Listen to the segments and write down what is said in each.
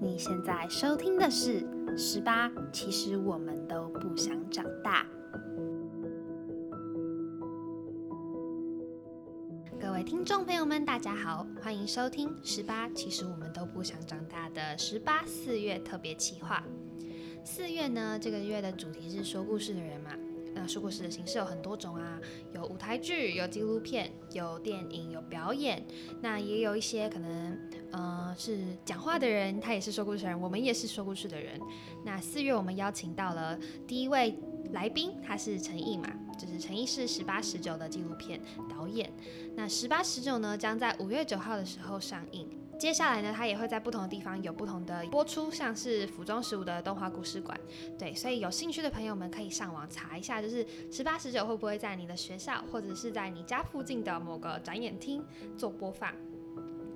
你现在收听的是《18其实我们都不想长大》。各位听众朋友们，大家好，欢迎收听《18其实我们都不想长大》的18四月特别企划。四月呢，这个月的主题是说故事的人嘛。说故事的形式有很多种啊，有舞台剧，有纪录片，有电影，有表演，那也有一些可能是讲话的人，他也是说故事的人，我们也是说故事的人。那四月我们邀请到了第一位来宾，他是陈毅嘛，就是陈毅是18/19的纪录片导演。那18/19呢将在5月9号的时候上映。接下来呢，它也会在不同的地方有不同的播出，像是府中15的动画故事馆，对，所以有兴趣的朋友们可以上网查一下，就是18/19会不会在你的学校或者是在你家附近的某个展演厅做播放。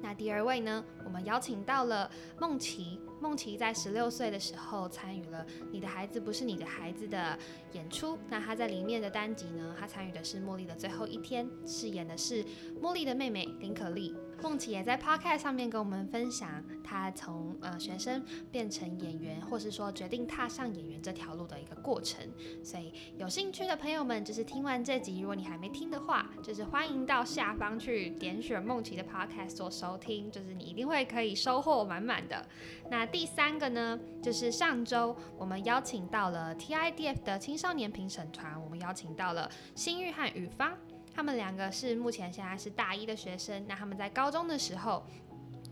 那第二位呢，我们邀请到了梦琪。梦琪在16岁的时候参与了《你的孩子不是你的孩子》的演出。那她在里面的单集呢，她参与的是茉莉的最后一天，饰演的是茉莉的妹妹林可丽。梦琪也在 Podcast 上面跟我们分享她从学生变成演员，或是说决定踏上演员这条路的一个过程。所以有兴趣的朋友们，就是听完这集，如果你还没听的话，就是欢迎到下方去点选梦琪的 Podcast 做收听，就是你一定会可以收获满满的。那第三个呢，就是上周我们邀请到了 TIDF 的青少年评审团，我们邀请到了新玉和雨芳，他们两个是目前现在是大一的学生。那他们在高中的时候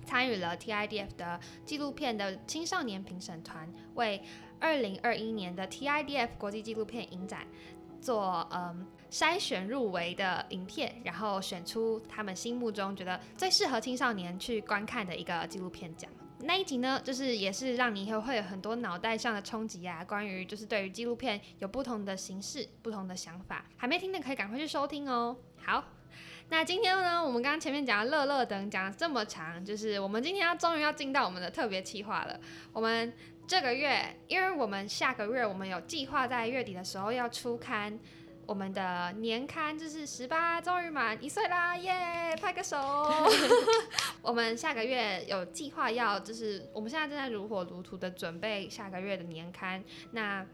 参与了 TIDF 的纪录片的青少年评审团，为2021年的 TIDF 国际纪录片影展做筛选入围的影片，然后选出他们心目中觉得最适合青少年去观看的一个纪录片奖。那一集呢，就是也是让你会有很多脑袋上的冲击啊，关于就是对于纪录片有不同的形式、不同的想法，还没听的可以赶快去收听哦。好，那今天呢，我们刚刚前面讲了乐乐等，讲了这么长，就是我们今天终于要进到我们的特别企划了。我们这个月，因为我们下个月我们有计划在月底的时候要出刊我们的年刊，就是18终于满1岁啦，耶！拍个手。我们下个月有计划要，就是我们现在正在如火如荼的准备下个月的年刊。那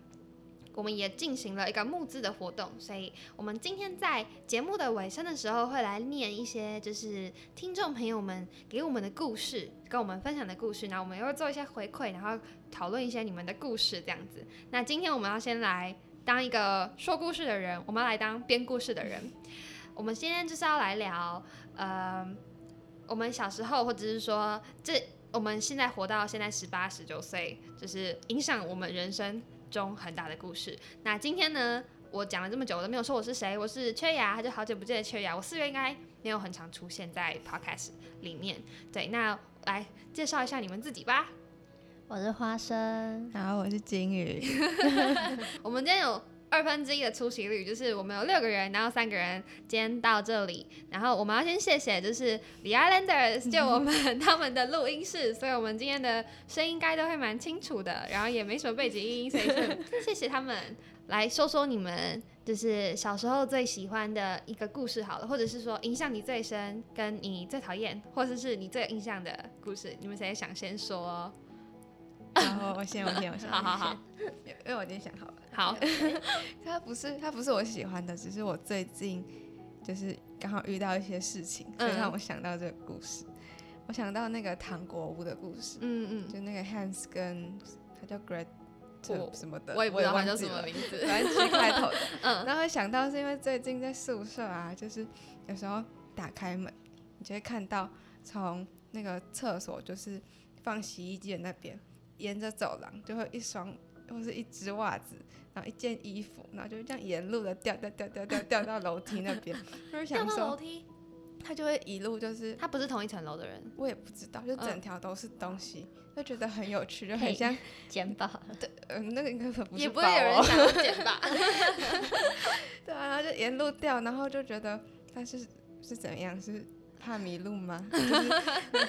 我们也进行了一个募资的活动，所以我们今天在节目的尾声的时候会来念一些就是听众朋友们给我们的故事，跟我们分享的故事，然后我们也会做一些回馈，然后讨论一些你们的故事这样子。那今天我们要先来当一个说故事的人，我们要来当编故事的人。我们今天就是要来聊我们小时候，或者是说我们现在活到现在18、19岁，就是影响我们人生中很大的故事。那今天呢，我讲了这么久，我都没有说我是谁，我是缺牙，他就好久不见的缺牙。我4月应该没有很常出现在 podcast 里面。对，那来介绍一下你们自己吧。我是花生，然后我是金鱼。我们今天有1/2的出席率，就是我们有6个人，然后3个人今天到这里，然后我们要先谢谢就是 The Islanders 借我们他们的录音室，所以我们今天的声音应该都会蛮清楚的，然后也没什么背景音，所以谢谢他们。来说说你们就是小时候最喜欢的一个故事好了，或者是说影响你最深跟你最讨厌，或者是你最有印象的故事，你们谁想先说哦？然后我先好，因为我已经想好了。好，它不是我喜欢的，只是我最近就是刚好遇到一些事情，所以让我想到这个故事。我想到那个糖果屋的故事，就那个 Hans 跟他叫 Greg 什么的，我也不知道他叫什么名字，反正 G 开头的。然后想到是因为最近在宿舍啊，就是有时候打开门，你就会看到从那个厕所就是放洗衣机的那边，沿着走廊就会一双或是一只袜子，然后一件衣服，然后就这样沿路的掉到楼梯那边。就是想说掉到楼梯，他就会一路就是他不是同一层楼的人，我也不知道，就整条都是东西，就觉得很有趣，就很像捡宝。对，那个应该不是宝，也不会有人想要捡吧？对啊，然后就沿路掉，然后就觉得他是怎样是。怕迷路吗？就是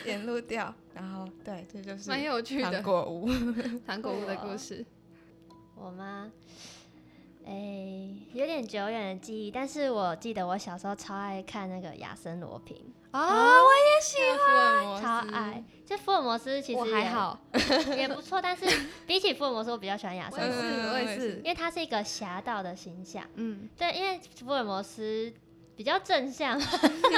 沿路掉，然后对，这就是蛮有趣的糖果屋，糖果屋的故事。我吗？有点久远的记忆，但是我记得我小时候超爱看那个《亚森罗平》哦，我也喜欢，超爱。这福尔摩斯其实我还好，也不错，但是比起福尔摩斯，我比较喜欢亚瑟王。我也是，因为他是一个侠盗的形象。嗯，对，因为福尔摩斯比较正向，对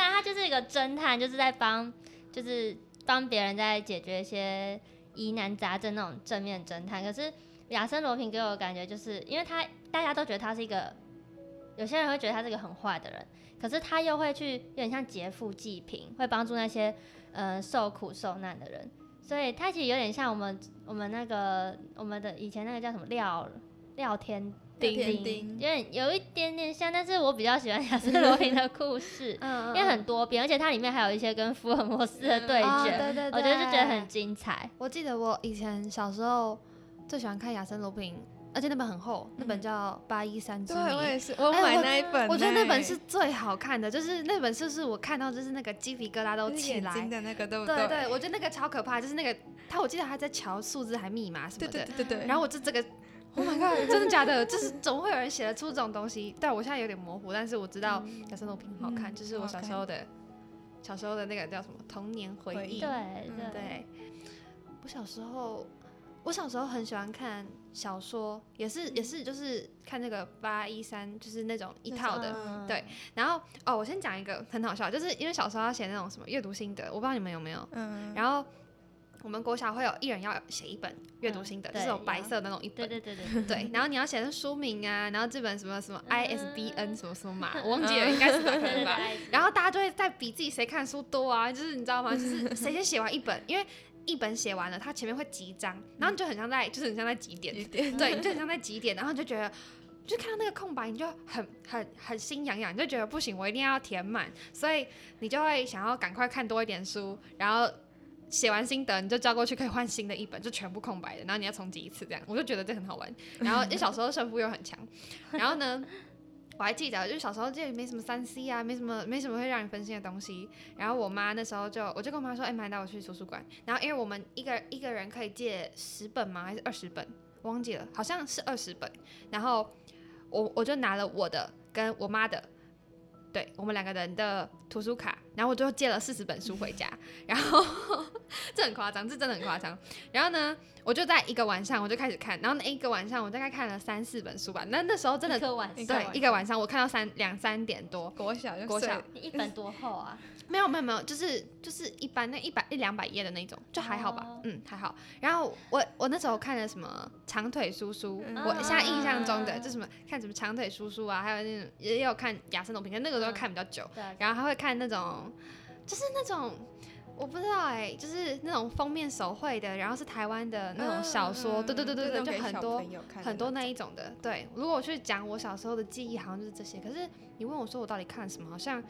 啊，他就是一个侦探，就是在帮，就是帮别人在解决一些疑难杂症那种正面侦探。可是亚森罗平给我的感觉就是，因为他大家都觉得他是一个，有些人会觉得他是一个很坏的人，可是他又会去有点像劫富济贫，会帮助那些受苦受难的人，所以他其实有点像我们那个我们的以前那个叫什么廖天丁，有一点点像，但是我比较喜欢亚瑟罗平的故事，因为很多变，而且它里面还有一些跟福尔摩斯的对决，对，我觉得就觉得很精彩。我记得我以前小时候最喜欢看亚瑟罗平。而且那本很厚，那本叫《813之谜》。对，我也是，我买那一本。我觉得那本是最好看的，就是那本就是我看到就是那个鸡皮疙瘩都起来。眼睛的那个，对不对？对对，我觉得那个超可怕，就是那个他，我记得他在瞧数字还密码什么的。对。然后我就这个 ，Oh my god， 真的假的？就是怎么会有人写得出这种东西？但我现在有点模糊，但是我知道亚瑟罗平好看，就是我小时候的那个叫什么童年回忆。对。我小时候很喜欢看小说，也是就是看那个813，就是那种一套的，对。然后哦，我先讲一个很好笑，就是因为小时候要写那种什么阅读心得，我不知道你们有没有。然后我们国小会有一人要写一本阅读心得，就是有白色的那种一本。对。然后你要写的书名啊，然后这本什么什么 ISBN 什么什么码，我忘记了，应该是吧。然后大家就会在比自己谁看书多啊，就是你知道吗？就是谁先写完一本，因为。一本写完了，它前面会集章，然后你就很像在集点，对，你就很像在集点，然后你就觉得，就看到那个空白，你就很心痒痒，你就觉得不行，我一定要填满，所以你就会想要赶快看多一点书，然后写完心得你就交过去可以换新的一本，就全部空白的，然后你要重集一次这样，我就觉得这很好玩。然后因为小时候胜负又很强，然后呢，我还记得，就是小时候这里没什么3C 啊，没什么会让你分心的东西。然后我妈那时候我就跟我妈说，哎，妈带我去图书馆。然后因为我们一个人可以借10本吗？还是20本？我忘记了，好像是20本。然后我就拿了我的跟我妈的，对我们两个人的图书卡，然后我就借了40本书回家。然后这很夸张，这真的很夸张。然后呢，我就在一个晚上我就开始看，然后那一个晚上我大概看了3-4本书吧。那时候真的一个晚上我看到2-3点多。国小一本多厚啊？没有，就是一般那100-200页的那种，就还好吧，还好。然后我那时候看了什么长腿叔叔，我现在印象中的就什么看什么长腿叔叔啊，还有那种也有看亚瑟罗平，那个时候看比较久，然后还会看那种就是那种。我不知道哎，就是那种封面手绘的，然后是台湾的那种小说，对，就很多那一种的。对，如果我去讲我小时候的记忆，好像就是这些。可是你问我说我到底看什么，好像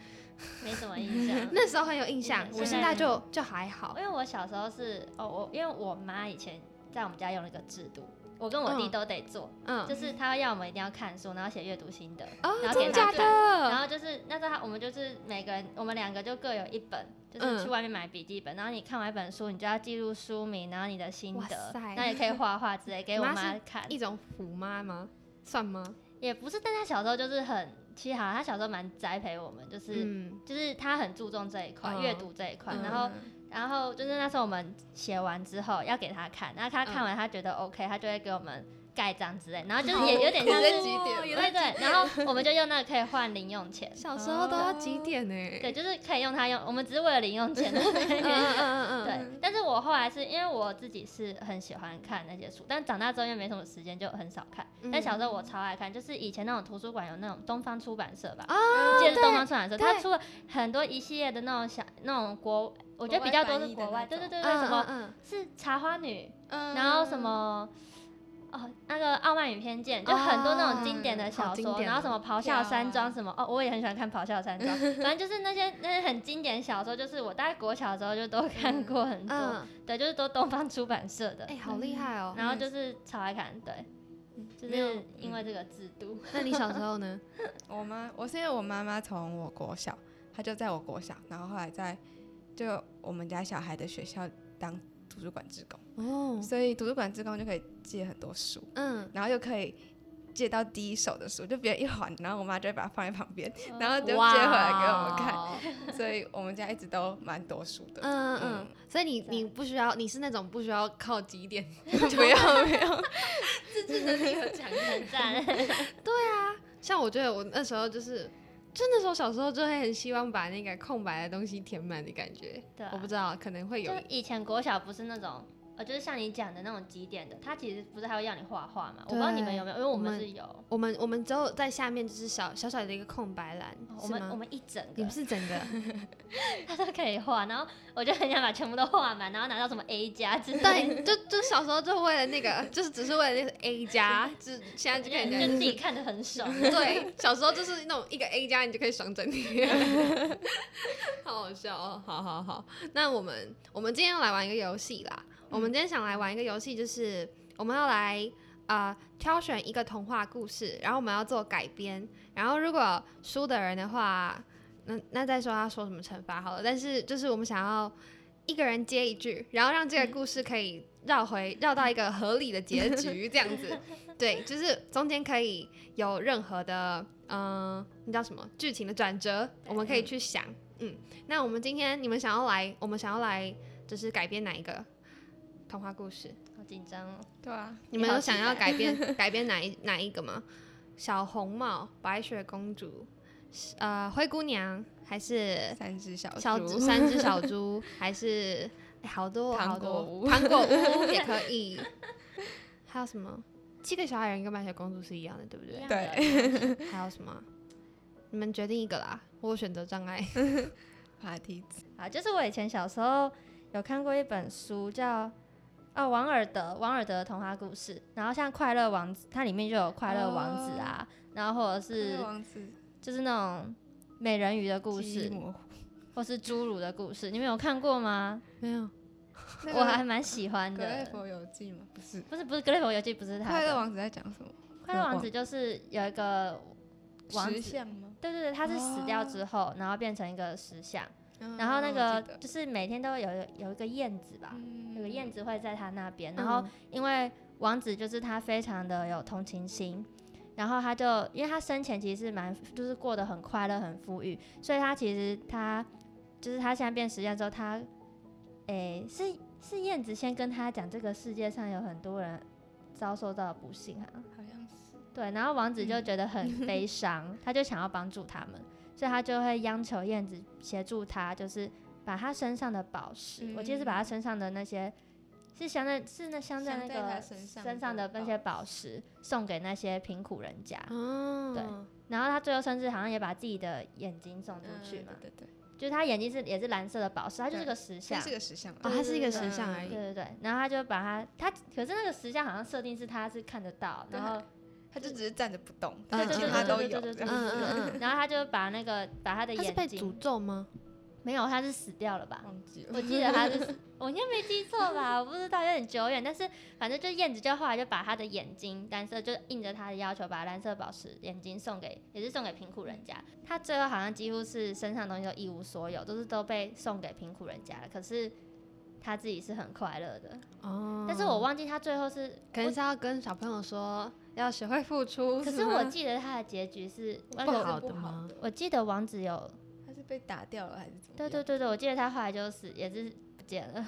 没什么印象。那时候很有印象，我现在就还好。因为我小时候是因为我妈以前在我们家用了一个制度，我跟我弟都得做，就是他要我们一定要看书，然后写阅读心得，然后给他看，然后就是那时候我们就是每个人，我们两个就各有一本，就是去外面买笔记本，然后你看完一本书，你就要记录书名，然后你的心得，那也可以画画之类给我妈看。一种虎妈吗？算吗？也不是，但他小时候就是很，其实好像他小时候蛮栽培我们，就是他很注重这一块阅读这一块，然后就是那时候我们写完之后要给他看，然后他看完他觉得 OK，他就会给我们盖章之类，然后就是也有点像是对，然后我们就用那个可以换零用钱。小时候都要集点欸，对，就是可以用它用，我们只是为了零用钱。对，但是我后来是因为我自己是很喜欢看那些书，但长大之后因为没什么时间就很少看，但小时候我超爱看，就是以前那种图书馆有那种东方出版社吧，记得东方出版社，它出了很多一系列的那种国。我觉得比较多是国外，对，什么是茶花女，然后什么那个《傲慢与偏见》，就很多那种经典的小说，然后什么《咆哮山庄》什么，我也很喜欢看《咆哮山庄》，反正就是那些很经典小说，就是我大概国小的时候就都看过很多，对，就是都东方出版社的，哎，好厉害哦。然后就是超爱看，对。就是因为这个制度。那你小时候呢？我是因为我妈妈从我国小，她就在我国小，然后后来在。就我们家小孩的学校当图书馆志工，所以图书馆志工就可以借很多书，然后又可以借到第一手的书，就别人一还，然后我妈就会把它放在旁边，然后就借回来给我们看。Wow. 所以我们家一直都蛮多书的。嗯嗯，所以你不需要，你是那种不需要靠几点，不要不要，自制能力很强，很赞。对啊，像我觉得我那时候就那时候小时候就会很希望把那个空白的东西填满的感觉。对、啊，我不知道可能会有。就以前国小不是那种。就是像你讲的那种几点的，他其实不是还会要你画画嘛？我不知道你们有没有，因为我们是有。我们只有在下面就是小小的一个空白栏、哦，我们一整个，你不是整个，他都可以画。然后我就很想把全部都画满，然后拿到什么 A 加之类的。对，就小时候就为了那个，就是只是为了那个 A 加，就现在就可以就自己看得很爽。对，小时候就是那种一个 A 加你就可以爽整天，好好笑哦！好好好，那我们今天要来玩一个游戏啦。我们今天想来玩一个游戏，就是我们要来挑选一个童话故事，然后我们要做改编，然后如果输的人的话，那再说他说什么惩罚好了。但是就是我们想要一个人接一句，然后让这个故事可以绕到一个合理的结局，这样子。对，就是中间可以有任何的那叫什么剧情的转折，我们可以去想。嗯，那我们今天我们想要来就是改编哪一个？童话故事，好紧张哦。对啊，你们有想要改编哪一个吗？小红帽、白雪公主、灰姑娘，还是三只小猪，还是、好多好多糖果屋也可以。还有什么？七个小矮人跟白雪公主是一样的，对不对？对。还有什么？你们决定一个啦，我有选择障碍。爬梯子啊，就是我以前小时候有看过一本书叫。哦，王尔德的童话故事，然后像快乐王子，它里面就有快乐王子啊，然后或者是就是那种美人鱼的故事，或是侏儒的故事，你们有看过吗？没有，我还蛮喜欢的。格列佛游记吗？不是格列佛游记，不是他。快乐王子在讲什么？快乐王子就是有一个王子，石像吗？对对对，他是死掉之后，然后变成一个石像。然后那个就是每天都有一个燕子吧，有个燕子会在他那边。然后因为王子就是他非常的有同情心，然后他就因为他生前其实就是过得很快乐很富裕，所以他其实他现在变石像之后，他是燕子先跟他讲这个世界上有很多人遭受到的不幸啊，好像是对。然后王子就觉得很悲伤，他就想要帮助他们。所以他就会央求燕子协助他，就是把他身上的宝石，我记得是把他身上的那些镶在那个身上的那些宝石送给那些贫苦人家。哦，对。然后他最后甚至好像也把自己的眼睛送出去嘛。对对对。就是他眼睛也是蓝色的宝石，他就是个石像。他是个石像。哦，他是一个石像而已。对对对。然后他就把他可是那个石像好像设定是他是看得到，然后。他就只是站着不动，他都有。然后他就把他的眼睛。他是被诅咒吗？没有，他是死掉了吧？忘记了，我记得他是，我应该没记错吧？我不知道，有点久远。但是反正就燕子就后来就把他的眼睛蓝色，就应着他的要求，把蓝色宝石眼睛也是送给贫苦人家。他最后好像几乎是身上的东西都一无所有，都被送给贫苦人家了。可是。他自己是很快乐的，哦，但是我忘记他最后可能是要跟小朋友说要学会付出。可是我记得他的结局是不好的吗？我记得王子他是被打掉了还是怎么样？对对对对，我记得他后来也是不见了，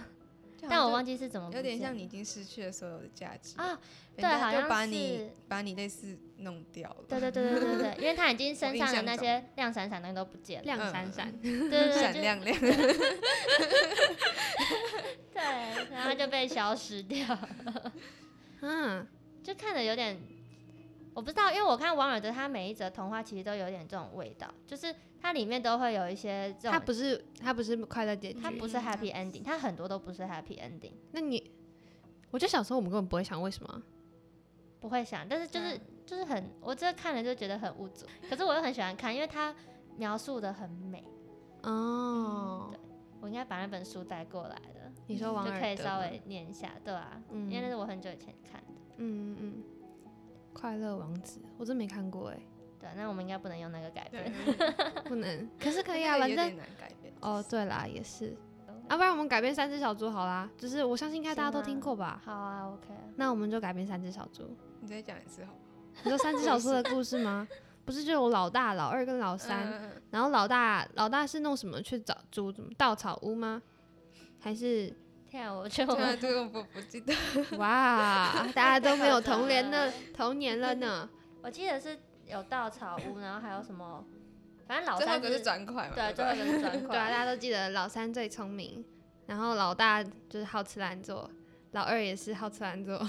但我忘记是怎么不见了。有点像你已经失去了所有的价值啊，对，好像就把你类似弄掉了。对对对对对对，因为他已经身上的那些亮闪闪的都不见了，亮闪闪，对对对，闪亮亮。对，然后就被消失掉了。嗯，就看着有点，我不知道，因为我看王尔德他每一则童话其实都有点这种味道，就是它里面都会有一些这种。它不是快乐结局，它不是 happy ending，它很多都不是 happy ending。那你，我就小时候我们根本不会想为什么，不会想，但是就是很，我这看了就觉得很无助，可是我又很喜欢看，因为它描述的很美。哦。对，我应该把那本书带过来的。你说王尔德就可以稍微念一下，对啊，因为那是我很久以前看的。嗯嗯嗯，快乐王子，我真没看过哎。对，那我们应该不能用那个改编，不能。可是可以啊，反正有点难改编。哦，对啦，也是。要不然我们改编三只小猪好啦，就是我相信应该大家都听过吧。好啊 ，OK。那我们就改编三只小猪。你再讲一次好不好？你说三只小猪的故事吗？不是就有老大老二跟老三、然后老大是弄什么去找租稻草屋吗？还是天啊，我觉得我不记得。哇，大家都没有童年了呢。我记得是有稻草屋，然后还有什么，反正老三最后一个是砖块嘛，对，最后一个是砖块。对啊，大家都记得老三最聪明，然后老大就是好吃懒做，老二也是好吃懒做，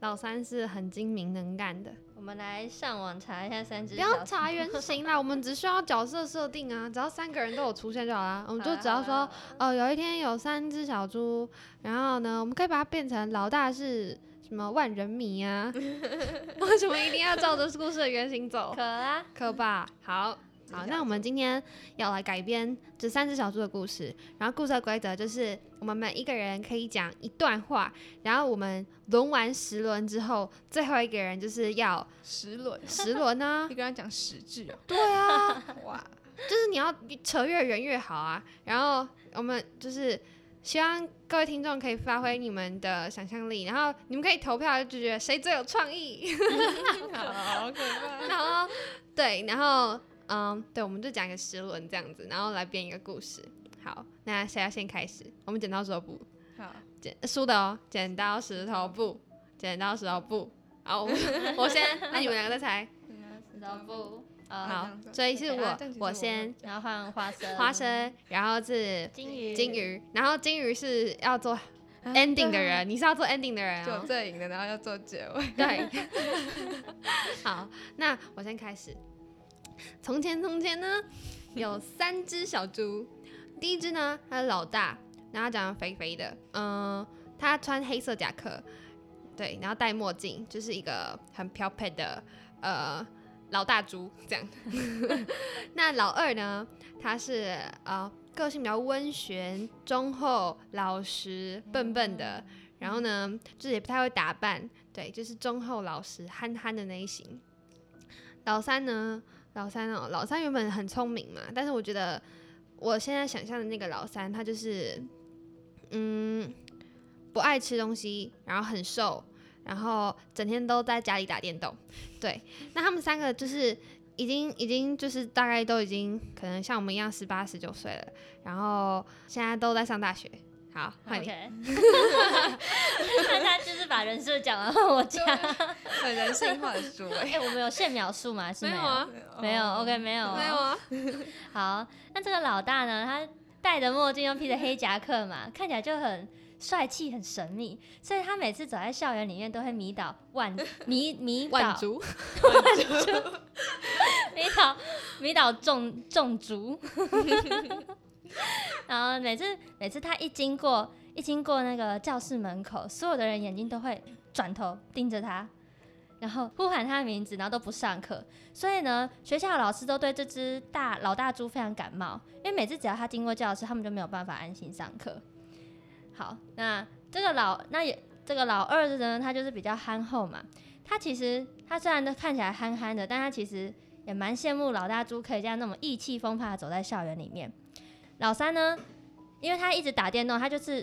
老三是很精明能干的。我们来上网查一下三只小猪。不要查原型啦，我们只需要角色设定啊，只要三个人都有出现就好啦。我们就只要说，有一天有三只小猪，然后呢，我们可以把它变成老大是什么万人迷啊？为什么一定要照着故事的原型走？可啦，可吧。好，那我们今天要来改编这三只小猪的故事。然后故事的规则就是，我们每一个人可以讲一段话，然后我们轮完10轮之后，最后一个人就是要十轮啊，一个人讲10句啊。对啊，哇，就是你要扯越远越好啊。然后我们就是希望各位听众可以发挥你们的想象力，然后你们可以投票，就觉得谁最有创意。好可怕。然后对，然后。对，我们就讲一个10轮这样子，然后来编一个故事。好，那谁要先开始？我们剪刀石头布。好，输的哦。剪刀石头布。好，我先，那你们2个再猜。石头布。好，所以是我先，然后换花生，然后是金鱼，然后金鱼是要做 ending 的人，你是要做 ending 的人哦。就最赢的，然后要做结尾。对。好，那我先开始。从前呢，有3只小猪。第一只呢，它是老大，然后它长得肥肥的，它穿黑色夹克，对，然后戴墨镜，就是一个很漂配的老大猪这样。那老二呢，它是个性比较温驯、忠厚、老实、笨笨的，然后呢，就是也不太会打扮，对，就是忠厚老实、憨憨的那一型。老三原本很聪明嘛，但是我觉得我现在想象的那个老三，他就是不爱吃东西，然后很瘦，然后整天都在家里打电动。对，那他们3个就是已经就是大概都已经可能像我们一样18、19岁了，然后现在都在上大学。好，换你。那他就是把人数讲完后我讲，很人性化的书哎。我们有限秒数吗？还是没有啊？没有 ，OK， 没有啊。好，那这个老大呢？他戴着墨镜又披着黑夹克嘛，看起来就很帅气、很神秘，所以他每次走在校园里面都会迷倒众竹。然后每次他一经过那个教室门口，所有的人眼睛都会转头盯着他，然后呼喊他的名字，然后都不上课。所以呢，学校的老师都对这只老大猪非常感冒，因为每次只要他经过教室，他们就没有办法安心上课。好，那这个老二呢，他就是比较憨厚嘛。他虽然都看起来憨憨的，但他其实也蛮羡慕老大猪可以这样那么意气风发的走在校园里面。老三呢，因为他一直打电动，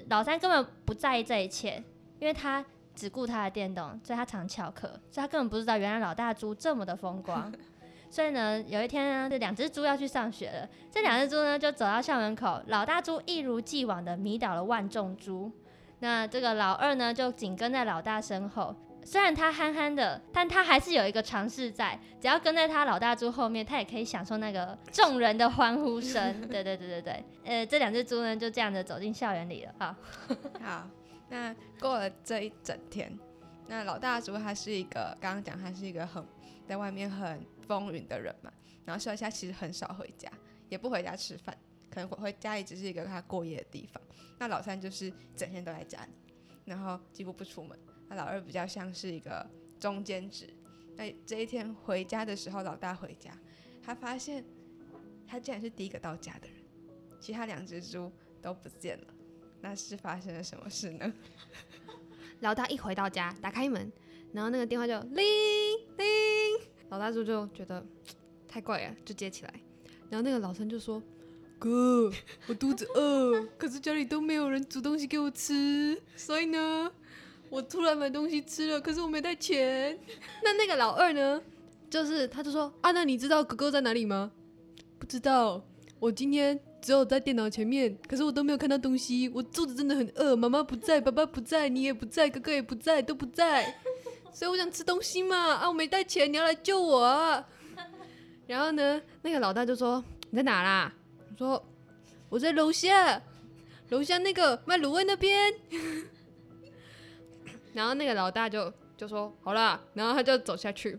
老三根本不在意这一切，因为他只顾他的电动，所以他常翘课，所以他根本不知道原来老大猪这么的风光。所以呢，有一天呢，这2只猪要去上学了，这2只猪呢就走到校门口，老大猪一如既往的迷倒了万众猪，那这个老二呢就紧跟在老大身后。虽然他憨憨的，但他还是有一个尝试在，只要跟在他老大猪后面，他也可以享受那个众人的欢呼声。对，这2只猪呢就这样的走进校园里了。好，那过了这一整天，那老大猪他是一个很在外面很风云的人嘛，然后所以他其实很少回家，也不回家吃饭，可能回家里只是一个他过夜的地方。那老三就是整天都在家里，然后几乎不出门。那老二比较像是一个中间值。那这一天回家的时候，老大回家，他发现他竟然是第一个到家的人，其他2只猪都不见了。那是发生了什么事呢？老大一回到家，打开门，然后那个电话就铃铃，老大猪就觉得太怪了，就接起来。然后那个老三就说：“哥，我肚子饿，可是家里都没有人煮东西给我吃，所以呢。”我突然买东西吃了，可是我没带钱。那个老二呢，就是他就说啊，那你知道哥哥在哪里吗？不知道，我今天只有在电脑前面，可是我都没有看到东西，我肚子真的很饿，妈妈不在，爸爸不在，你也不在，哥哥也不在，都不在，所以我想吃东西嘛，啊，我没带钱，你要来救我啊。然后呢，那个老大就说你在哪啦？我说我在楼下那个卖卤味那边。然后那个老大就说好啦，然后他就走下去。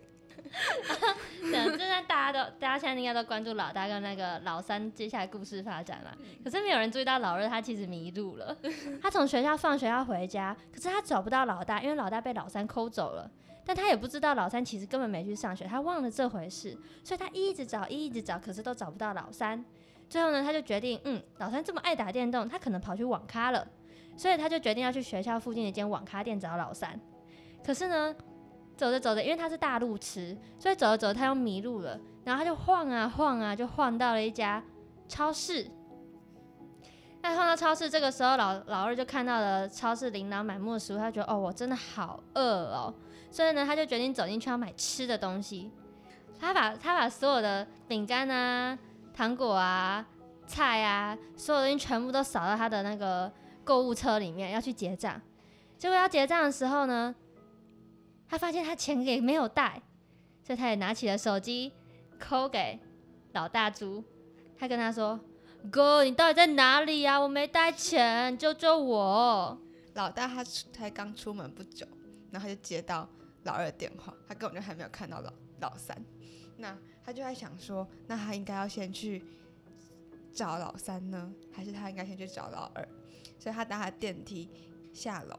对，现在大家现在应该都关注老大跟那个老三接下来故事发展了，可是没有人注意到老二他其实迷路了。他从学校放学要回家，可是他找不到老大，因为老大被老三抠走了。但他也不知道老三其实根本没去上学，他忘了这回事，所以他一直找，可是都找不到老三。最后呢，他就决定，老三这么爱打电动，他可能跑去网咖了，所以他就决定要去学校附近的一间网咖店找老三。可是呢，走着走着，因为他是大路痴，所以走着走着他又迷路了，然后他就晃啊晃啊，就晃到了一家超市。那晃到超市，这个时候老二就看到了超市琳琅满目的食物，他觉得哦，我真的好饿哦，所以呢，他就决定走进去要买吃的东西。他把所有的饼干啊、糖果啊、菜啊，所有东西全部都扫到他的那个购物车里面，要去结账。结果要结账的时候呢，他发现他钱也没有带，所以他也拿起了手机，call给老大猪。他跟他说：“哥，你到底在哪里啊？我没带钱，救救我！”老大他才刚出门不久，然后他就接到老二的电话，他根本就还没有看到老三。那他就在想说，那他应该要先去找老三呢，还是他应该先去找老二？所以他搭他电梯下楼，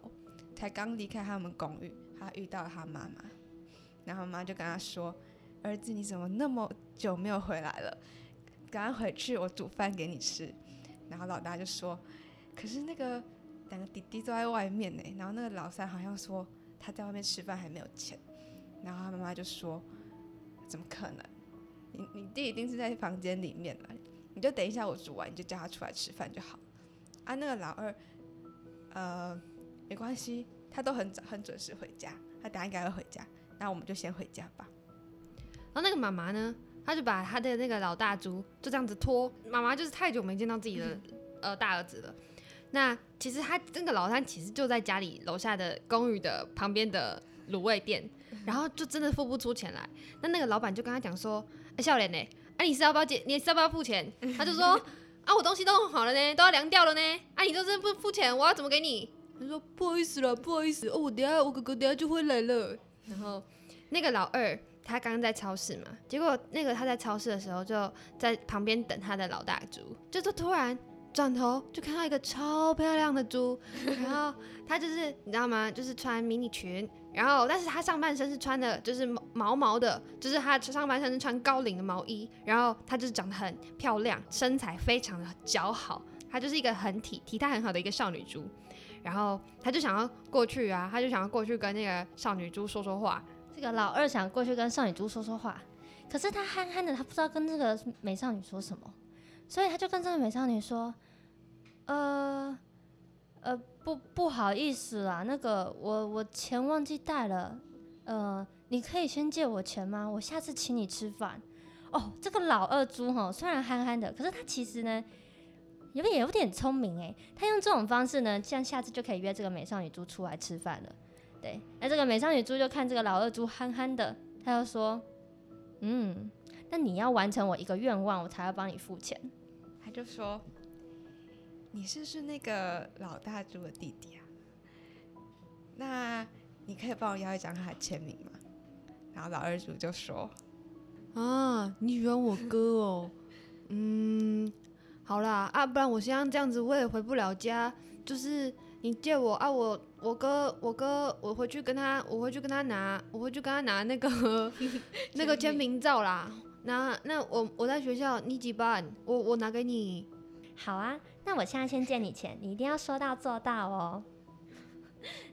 才刚离开他们公寓，他遇到了他妈妈。然后妈妈就跟他说：“儿子，你怎么那么久没有回来了？赶快回去，我煮饭给你吃。”然后老大就说：“可是那个两个弟弟都在外面呢。”然后那个老三好像说他在外面吃饭还没有钱。然后他妈妈就说：“怎么可能？你弟一定是在房间里面了，你就等一下我煮完，你就叫他出来吃饭就好。”啊，那个老二，没关系，他都很准时回家，他等一下应该会回家，那我们就先回家吧。然后那个妈妈呢，她就把她的那个老大猪就这样子拖，妈妈就是太久没见到自己的大儿子了。那其实他那个老三其实就在家里楼下的公寓的旁边的卤味店。然后就真的付不出钱来，那个老板就跟他讲说：“少年耶，你是要不要付钱？”他就说：“啊，我东西都弄好了呢，都要凉掉了呢，啊，你就是不付钱，我要怎么给你？”他说：“不好意思，哦，我哥哥等一下就会来了。”然后那个老二他刚刚在超市嘛，结果那个他在超市的时候就在旁边等他的老大猪，就突然转头就看到一个超漂亮的猪，然后他就是你知道吗？就是穿迷你裙。然后，但是他上半身是穿的，就是毛的，就是他上半身是穿高领的毛衣，然后他就是长得很漂亮，身材非常的姣好，他就是一个很体态很好的一个少女猪。然后他就想要过去跟那个少女猪说说话。这个老二想过去跟少女猪说说话，可是他憨憨的，他不知道跟这个美少女说什么，所以他就跟这个美少女说：“不好意思啦，那个我钱忘记带了，你可以先借我钱吗？我下次请你吃饭。”哦，这个老二猪吼，虽然憨憨的，可是他其实呢，也有点聪明哎。他用这种方式呢，这样下次就可以约这个美少女猪出来吃饭了。对，那这个美少女猪就看这个老二猪憨憨的，他就说：“那你要完成我一个愿望，我才要帮你付钱。”他就说：“你是不是那个老大猪的弟弟啊？那你可以帮我要一张他的签名吗？”然后老二猪就说：“啊，你喜欢我哥哦，好啦，啊，不然我现在这样子我也回不了家，就是你借我啊，我哥，我回去跟他拿那个那个签名照啦，那我在学校你几班，我拿给你。”好啊，那我现在先借你钱，你一定要说到做到哦。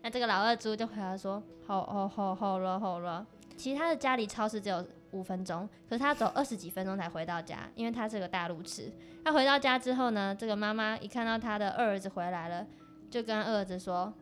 那这个老二猪就回答说：“好了。”其实他的家离超市只有5分钟，可是他走20几分钟才回到家，因为他是个大路痴。他回到家之后呢，这个妈妈一看到他的二儿子回来了，就跟二儿子说：“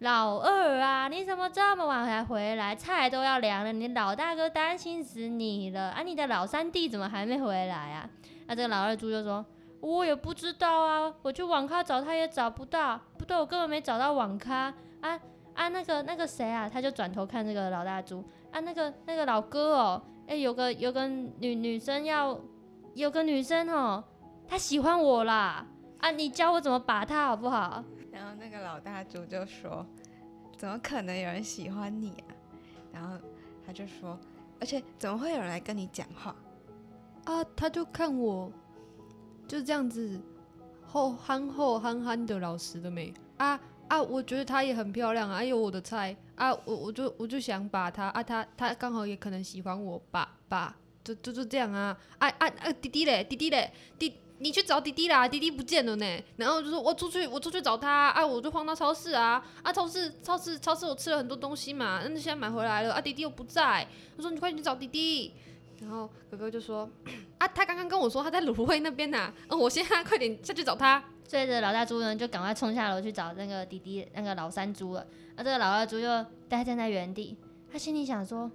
老二啊，你怎么这么晚才回来？菜都要凉了，你老大哥担心死你了啊！你的老三弟怎么还没回来啊？那、这个老二猪就说，我也不知道啊，我去网咖找他也找不到，不对，我根本没找到网咖啊啊！那个谁啊？他就转头看这个老大猪啊，那个老哥哦，哎，有个女生要，有个女生哦，她喜欢我啦啊！你教我怎么把她好不好？然后那个老大猪就说，怎么可能有人喜欢你啊？然后他就说，而且怎么会有人来跟你讲话啊？他就看我就这样子憨憨的老实的美啊啊，我觉得她也很漂亮啊，有我的菜啊，我就想把她啊，她刚好也可能喜欢我吧，就这样啊啊啊啊！弟弟嘞，你去找弟弟啦，弟弟不见了呢。然后就说我出去找他啊，我就晃到超市啊啊，超市我吃了很多东西嘛，那现在买回来了啊，弟弟又不在。我说你快点去找弟弟。然后哥哥就说啊，他刚刚跟我说他在卤味那边呐、啊嗯，我现在快点下去找他。所以这老大猪呢就赶快冲下楼去找那个弟弟，那个老三猪了。啊，这个老二猪就呆站在原地，他心里想说，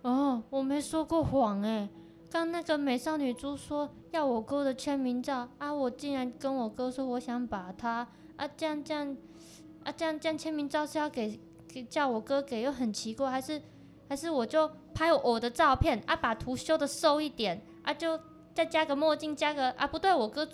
哦，我没说过谎哎。刚那个美少女猪说要我哥的签名照啊，我竟然跟我哥说我想把他啊这样签名照是要给叫我哥给，又很奇怪，还是我就拍我的照片啊，把图修的瘦一点啊，就再加个墨镜，加个啊不对，我哥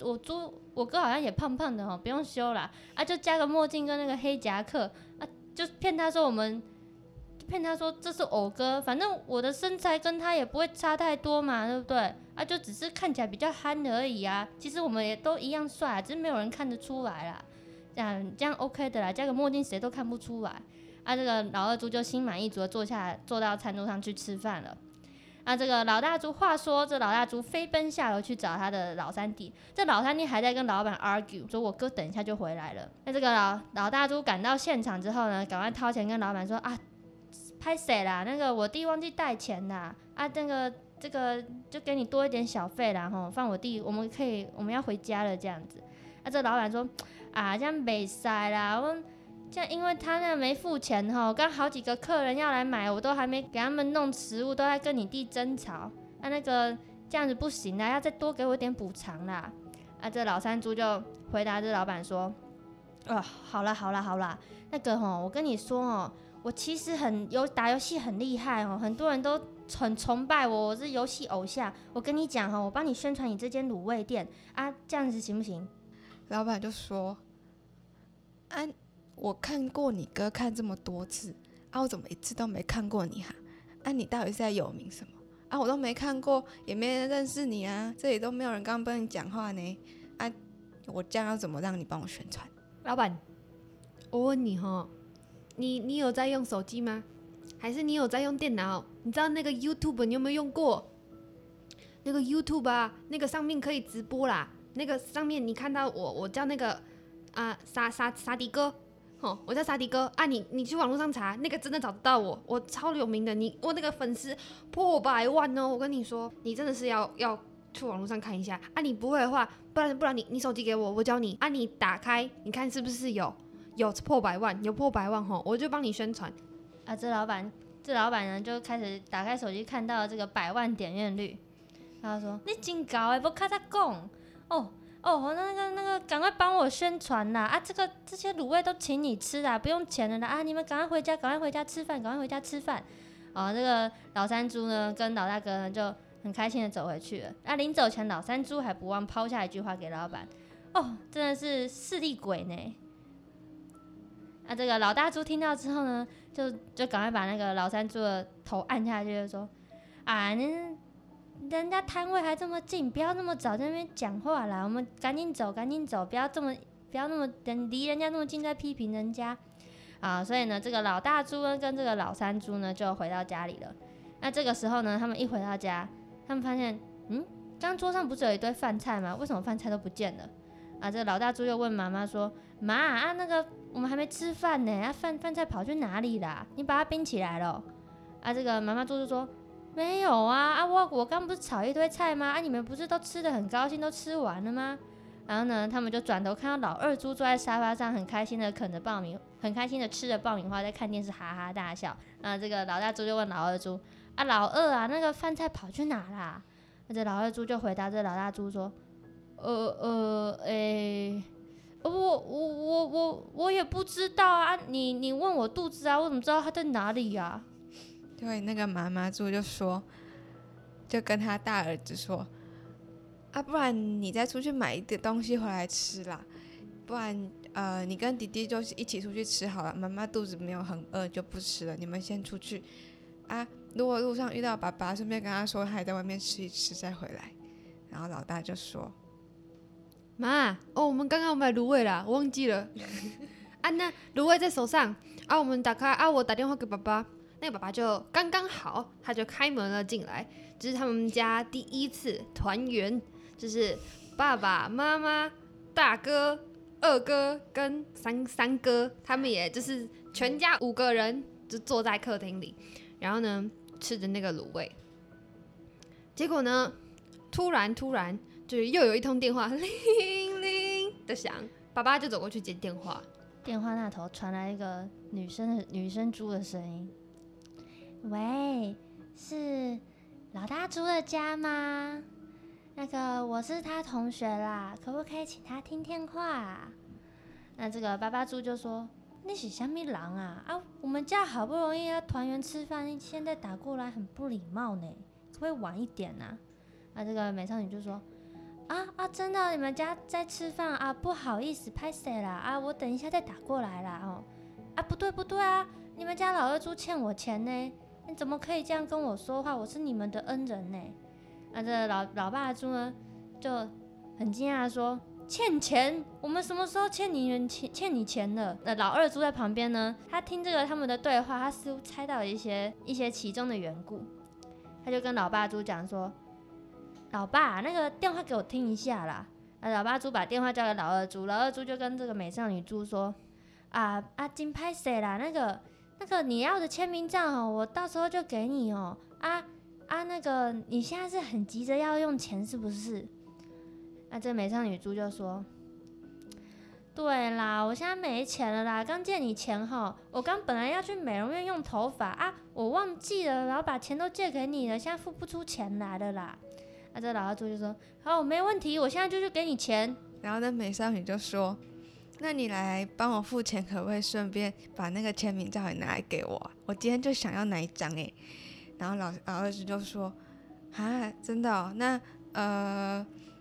好像也胖胖的哈，不用修啦啊，就加个墨镜跟那个黑夹克啊，就骗他说这是偶哥，反正我的身材跟他也不会差太多嘛，对不对？啊，就只是看起来比较憨而已啊。其实我们也都一样帅、啊，只是没有人看得出来啦。这样 OK 的啦，加个墨镜谁都看不出来。啊，这个老二猪就心满意足的坐到餐桌上去吃饭了。啊，这个老大猪，话说这老大猪飞奔下楼去找他的老三弟，这老三弟还在跟老板 argue， 说我哥等一下就回来了。那这个老大猪赶到现场之后呢，赶快掏钱跟老板说啊。拍谁啦？那个我弟忘记带钱啦！啊，那个这个就给你多一点小费啦，吼，放我弟，我们要回家了这样子。啊，这老板说，啊，这样没塞啦，我这样因为他那没付钱吼，刚好几个客人要来买，我都还没给他们弄食物，都在跟你弟争吵。啊，那个这样子不行啦，要再多给我一点补偿啦。啊，这老三猪就回答这老板说，哦，好啦，那个吼，我跟你说哦。我其实打游戏很厉害哦，很多人都很崇拜我，我是游戏偶像。我跟你讲哦，我帮你宣传你这间卤味店啊，这样子行不行？老板就说：“啊，我看过你哥看这么多次啊，我怎么一次都没看过你哈？啊，你到底是在有名什么啊？我都没看过，也没人认识你啊，这里都没有人刚帮你讲话呢啊，我这样要怎么让你帮我宣传？”老板，我问你哈。你有在用手机吗？还是你有在用电脑？你知道那个 YouTube 你有没有用过？那个 YouTube 啊，那个上面可以直播啦。那个上面你看到我叫那个啊傻迪哥，吼，我叫傻迪哥啊。你去网络上查，那个真的找得到我，我超有名的。我那个粉丝破100万哦，我跟你说，你真的是要去网络上看一下啊。你不会的话，不然你手机给我，我教你啊。你打开，你看是不是有？有破100万，有破100万吼，我就帮你宣传。啊，这老板呢就开始打开手机，看到了这个100万点阅率，他说：“你真搞哎，不看他讲哦，那个，赶快帮我宣传啦！啊，这些卤味都请你吃啦，不用钱的啦！啊，你们赶快回家吃饭，哦，这个老三猪呢跟老大哥呢就很开心的走回去了。那临走前，老三猪还不忘抛下一句话给老板：哦，真的是势利鬼呢。”那、啊、这个老大猪听到之后呢，就赶快把那个老三猪的头按下去，就说：“啊，人家摊位还这么近，不要那么早在那边讲话啦，我们赶紧走，不要那么离人家那么近，在批评人家。”啊，所以呢，这个老大猪跟这个老三猪呢就回到家里了。那这个时候呢，他们一回到家，他们发现，刚桌上不是有一堆饭菜吗？为什么饭菜都不见了？啊，这个老大猪又问妈妈说：“妈啊，那个。”我们还没吃饭呢，啊饭菜跑去哪里啦？你把它冰起来了、哦？啊，这个妈妈猪就说没有啊，我刚不是炒一堆菜吗？啊，你们不是都吃得很高兴，都吃完了吗？然后呢他们就转头看到老二猪坐在沙发上，很开心的啃着爆米，很开心的吃着爆米花，在看电视哈哈大笑。然后这个老大猪就问老二猪啊，老二啊，那个饭菜跑去哪啦？这老二猪就回答这老大猪说，我也不知道啊，你问我肚子啊，我怎么知道它在哪里啊？对，那个妈妈猪就说，就跟他大儿子说啊，不然你再出去买一点东西回来吃啦，不然你跟弟弟就一起出去吃好了，妈妈肚子没有很饿就不吃了，你们先出去啊，如果路上遇到爸爸，顺便跟他说还在外面吃一吃再回来。然后老大就说，妈，哦，我们刚刚买芦苇啦，我忘记了啊，那芦苇在手上啊，我们打开啊，我打电话给爸爸，那个爸爸就刚刚好，他就开门了进来，这是他们家第一次团圆，就是爸爸妈妈大哥二哥跟三哥，他们也就是全家5个人就坐在客厅里，然后呢吃着那个卤味。结果呢突然就是又有一通电话铃铃的响，爸爸就走过去接电话，电话那头传来一个女生猪的声音，喂，是老大猪的家吗？那个我是他同学啦，可不可以请他听电话啊？那这个爸爸猪就说，你是什么人啊？啊，我们家好不容易要团圆吃饭，你现在打过来很不礼貌呢，可不可以晚一点啊？啊，这个美少女就说，啊真的，你们家在吃饭啊？不好意思，拍谁啦？啊，我等一下再打过来啦。哦，啊，不对啊，你们家老二猪欠我钱呢，你怎么可以这样跟我说话？我是你们的恩人呢。啊，这老爸猪呢就很惊讶说，欠钱？我们什么时候欠你钱了？那老二猪在旁边呢，他听这个他们的对话，他似乎猜到一些其中的缘故，他就跟老爸猪讲说，老爸，那个电话给我听一下啦。那老爸猪把电话交给老二猪，老二猪就跟这个美少女猪说，啊，真抱歉啦，那个你要的签名照哦，我到时候就给你哦。啊，那个你现在是很急着要用钱是不是？那这美少女猪就说，对啦，我现在没钱了啦，刚借你钱吼，我刚本来要去美容院用头发啊，我忘记了，然后把钱都借给你了，现在付不出钱来了啦。那这老二猪就说，好，没问题，我现在就去给你钱。然后那美少女就说，那你来帮我付钱，可不可以顺便把那个签名照也拿来给我啊？我今天就想要哪一张欸。然后老二猪就说，啊，真的哦，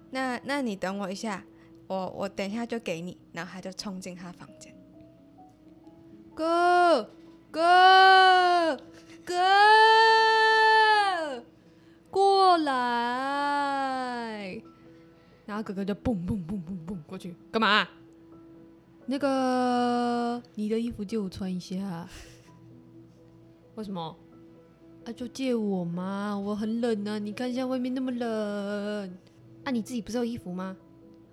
那你等我一下，我等一下就给你。然后他就冲进他房间，哥，过来。然后哥哥就蹦蹦蹦蹦蹦过去，干嘛啊？那个你的衣服借我穿一下。为什么？啊，就借我嘛，我很冷啊，你看一下外面那么冷。啊，你自己不是有衣服吗？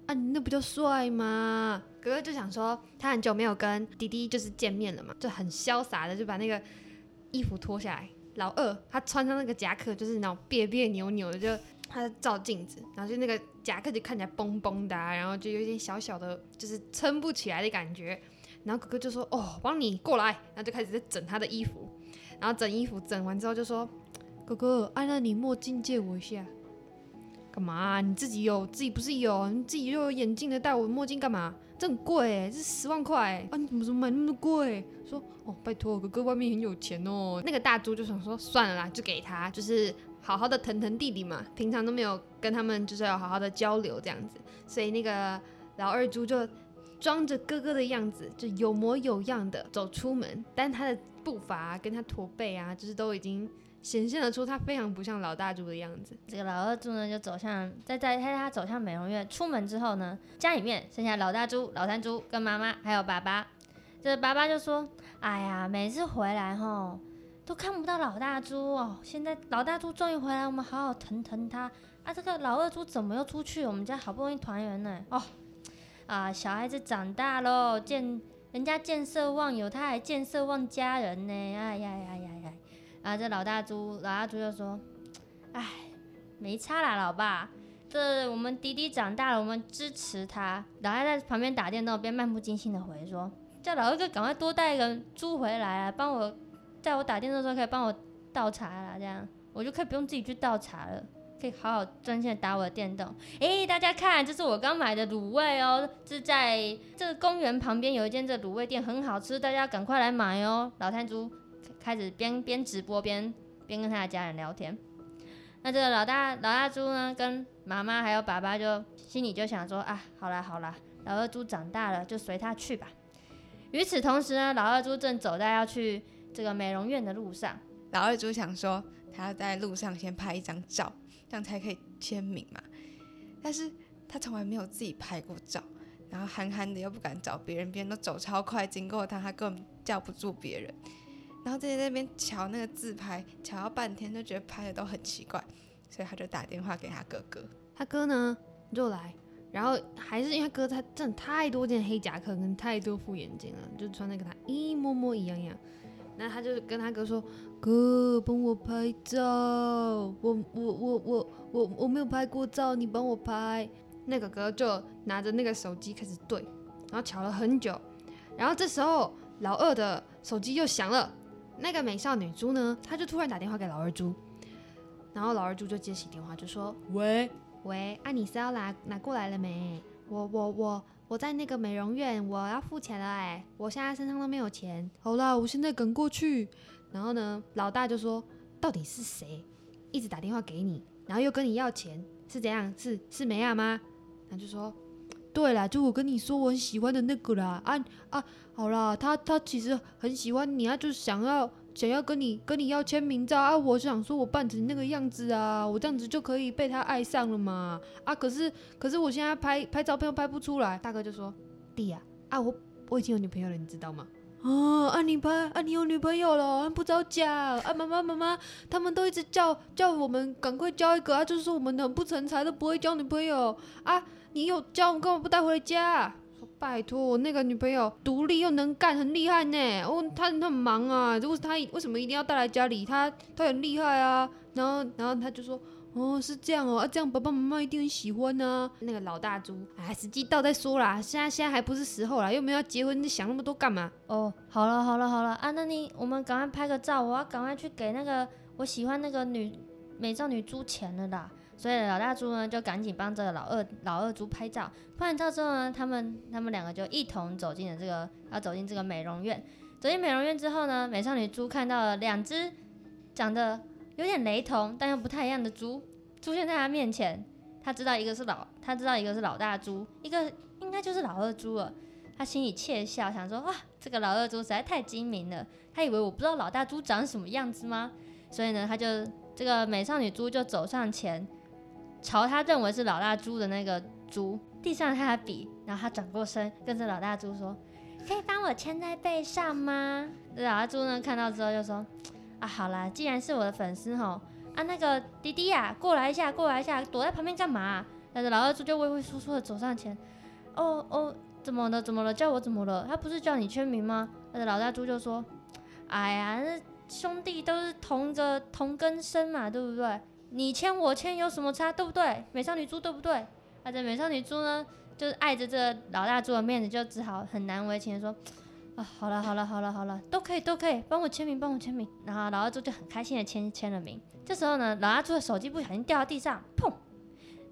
啊，你那不叫帅吗？哥哥就想说，他很久没有跟弟弟就是见面了嘛，就很潇洒的就把那个衣服脱下来。老二他穿上那个夹克，就是那种别别扭扭的，就他照镜子，然后就那个夹克就看起来崩崩的啊，然后就有点小小的，就是撑不起来的感觉。然后哥哥就说，哦，帮你过来，然后就开始在整他的衣服，然后整衣服，整完之后就说，哥哥，啊，那你墨镜借我一下。干嘛啊？你自己不是有？你自己又有眼镜的，戴我墨镜干嘛？这很贵欸，这10万块欸！啊，你怎么买那么贵？说哦，拜托，哥哥外面很有钱哦。那个大猪就想说，算了啦，就给他，就是好好的疼疼弟弟嘛。平常都没有跟他们就是要好好的交流这样子，所以那个老二猪就装着哥哥的样子，就有模有样的走出门，但他的步伐跟他驼背啊，就是都已经显现得出他非常不像老大猪的样子。这个老二猪呢，就走向在他走向美容院。出门之后呢，家里面剩下老大猪、老三猪跟妈妈还有爸爸。这爸爸就说：“哎呀，每次回来吼都看不到老大猪哦，现在老大猪终于回来，我们好好疼疼他啊。这个老二猪怎么又出去？我们家好不容易团圆呢哦啊，小孩子长大喽，人家见色忘友，他还见色忘家人呢。哎呀呀呀呀！”啊，这老大猪就说：“哎，没差啦，老爸，这我们弟弟长大了，我们支持他。老爱在旁边打电动，边漫不经心的回说：“叫老二哥赶快多带一个猪回来啊，帮我，在我打电动的时候可以帮我倒茶啦，这样我就可以不用自己去倒茶了，可以好好专心的打我的电动。”哎，大家看，这是我刚买的卤味哦，是在这个公园旁边有一间这卤味店，很好吃，大家赶快来买哦。老摊猪开始边直播边跟他的家人聊天。那这个老大猪呢，跟妈妈还有爸爸就心里就想说啊，好啦，老二猪长大了就随他去吧。与此同时呢，老二猪正走在要去这个美容院的路上。老二猪想说，他在路上先拍一张照，这样才可以签名嘛。但是他从来没有自己拍过照，然后憨憨的又不敢找别人，别人都走超快经过他，他根本叫不住别人。然后在那边瞧那个自拍，瞧到半天就觉得拍的都很奇怪，所以他就打电话给他哥哥。他哥呢就来，然后还是因为他哥他真的太多件黑夹克跟太多副眼镜了，就穿的跟他一模模一样样。那他就跟他哥说：“哥，帮我拍照，我没有拍过照，你帮我拍。”那个哥就拿着那个手机开始对，然后瞧了很久，然后这时候老二的手机又响了。那个美少女猪呢，她就突然打电话给老二猪，然后老二猪就接起电话就说：“喂，啊你是要拿过来了没？我在那个美容院，我要付钱了哎，我现在身上都没有钱。好啦，我现在赶过去。”然后呢，老大就说：“到底是谁一直打电话给你，然后又跟你要钱，是怎样？是梅亚吗？”然后就说：“对啦，就我跟你说我很喜欢的那个啦，好啦，他其实很喜欢你，他就想要跟你要签名照啊，我想说我扮成那个样子啊，我这样子就可以被他爱上了嘛啊，可是我现在拍照片拍不出来。”大哥就说：“弟啊，我已经有女朋友了，你知道吗？啊你拍啊你有女朋友了，不早讲啊，妈妈他们都一直叫我们赶快交一个啊，就是说我们很不成才都不会交女朋友啊。你有教我干嘛不带回家？”说：“拜托，我那个女朋友独立又能干，很厉害呢。哦，她很忙啊，她为什么一定要带来家里？她很厉害啊。”然后他就说：“哦，是这样哦，啊，这样爸爸妈妈一定很喜欢啊。”那个老大猪，时机到再说啦，现在还不是时候啦，又没有要结婚，你想那么多干嘛？哦，好了啊，那我们赶快拍个照，我要赶快去给那个我喜欢那个美少女猪钱了啦。所以老大猪呢就赶紧帮着老二猪拍照，拍完照之后呢，他们两个就一同走进这个美容院。走进美容院之后呢，美少女猪看到了两只长得有点雷同但又不太一样的猪出现在她面前。她知道一个是老大猪，一个应该就是老二猪了。她心里窃笑，想说：“哇，这个老二猪实在太精明了，她以为我不知道老大猪长什么样子吗？”所以呢，这个美少女猪就走上前，朝他认为是老大猪的那个猪递上他的笔，然后他转过身跟着老大猪说：“可以帮我牵在背上吗？”老大猪呢看到之后就说：“啊，好啦，既然是我的粉丝吼，啊那个弟弟啊，过来一下，躲在旁边干嘛啊？”但是老二猪就畏畏缩缩的走上前：“哦，怎么了？叫我怎么了？他不是叫你签名吗？”但是老大猪就说：“哎呀，那兄弟都是同根生嘛，对不对？你签我签有什么差，对不对？美少女猪对不对？”啊，这美少女猪呢，就是碍着这老大猪的面子，就只好很难为情的说：“啊，好了，都可以，帮我签名。”然后老大猪就很开心的签了名。这时候呢，老大猪的手机不小心掉到地上，砰！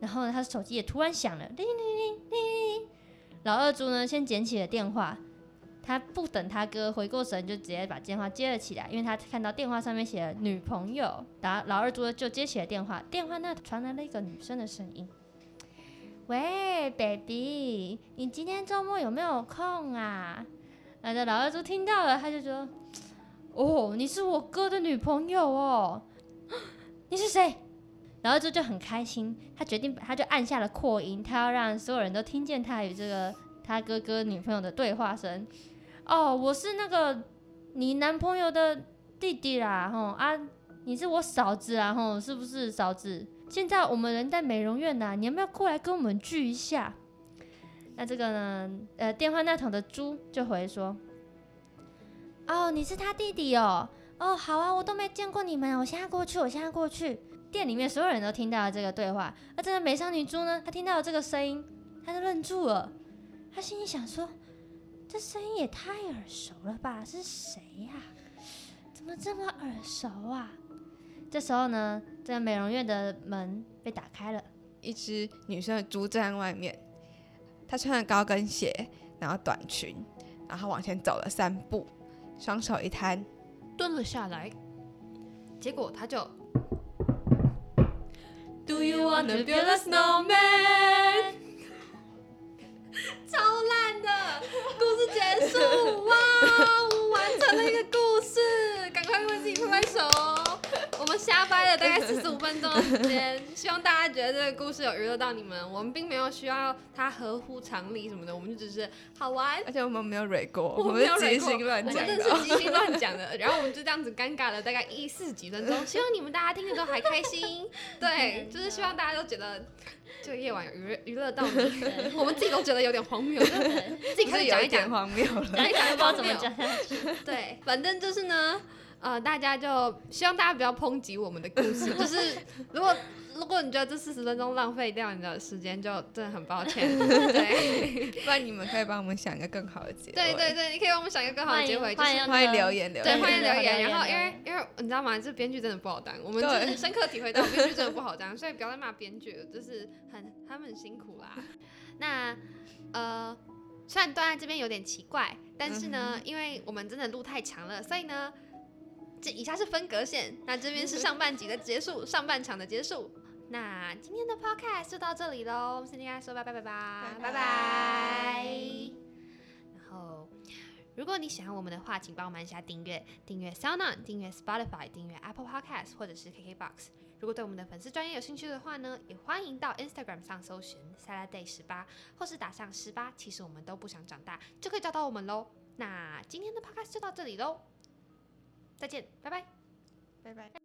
然后呢，他手机也突然响了，叮叮叮叮。老二猪呢，先捡起了电话。他不等他哥回过神，就直接把电话接了起来，因为他看到电话上面写了女朋友。老二猪就接起了电话，电话那传来了一个女生的声音：“喂 ，baby， 你今天周末有没有空啊？”那老二猪听到了，他就说：“哦，你是我哥的女朋友哦，你是谁？”老二猪就很开心，他就按下了扩音，他要让所有人都听见他与这个他哥哥女朋友的对话声。“哦，我是那个你男朋友的弟弟啦，吼啊，你是我嫂子啦，吼，是不是嫂子？现在我们人在美容院啦，你要不要过来跟我们聚一下？”那这个呢，电话那头的猪就回说：“哦，你是他弟弟哦，好啊，我都没见过你们，我现在过去。”店里面所有人都听到了这个对话，而这个美商女猪呢，她听到了这个声音，她就愣住了。她心里想说，这声音也太耳熟了吧，是谁呀？怎么这么耳熟啊？这时候呢，这个美容院的门被打开了，一只女生的猪站在外面，她穿了高跟鞋，然后短裙，然后往前走了3步，双手一摊，蹲了下来，结果她就Do you want to build a snowman? 超烂的，故事结束，哇，我完成了一个故事，赶快为自己拍拍手。我们瞎掰了大概45分钟的时间，希望大家觉得这个故事有娱乐到你们。我们并没有需要它合乎常理什么的，我们就只是好玩，而且我们没有蕊过，我们是即兴乱讲的，我们真的是即兴乱讲的。然后我们就这样子尴尬了大概40几分钟，希望你们大家听的都还开心。对，就是希望大家都觉得这个夜晚有娱乐到你，我们自己都觉得有点荒谬，自己开始讲一讲荒谬了，讲一讲不知道怎么讲下去。对，反正就是呢。大家就希望大家不要抨击我们的故事，就是如果你觉得这40分钟浪费掉你的时间，就真的很抱歉。对，不然你们可以帮我们想一个更好的结尾。对对对，你可以帮我们想一个更好的结尾，就是欢迎留言留言。对，欢迎留言。然后因为你知道吗？这编剧真的不好当，我们就是深刻体会到编剧真的不好当，所以不要再骂编剧了，就是他们很辛苦啦。那虽然段在这边有点奇怪，但是呢，因为我们真的路太长了，所以呢。这以下是分隔线，那这边是上半集的结束，上半场的结束。那今天的 podcast 就到这里喽，我们先跟大家说拜拜拜拜拜拜。然后，如果你喜欢我们的话，请帮我们按下订阅，订阅 SoundOn， 订阅 Spotify， 订阅 Apple Podcast 或者是 KKBOX。如果对我们的粉丝专页有兴趣的话呢，也欢迎到 Instagram 上搜寻 SALADAY18， 或是打上18，其实我们都不想长大，就可以找到我们喽。那今天的 podcast 就到这里喽。再见，拜拜，拜拜。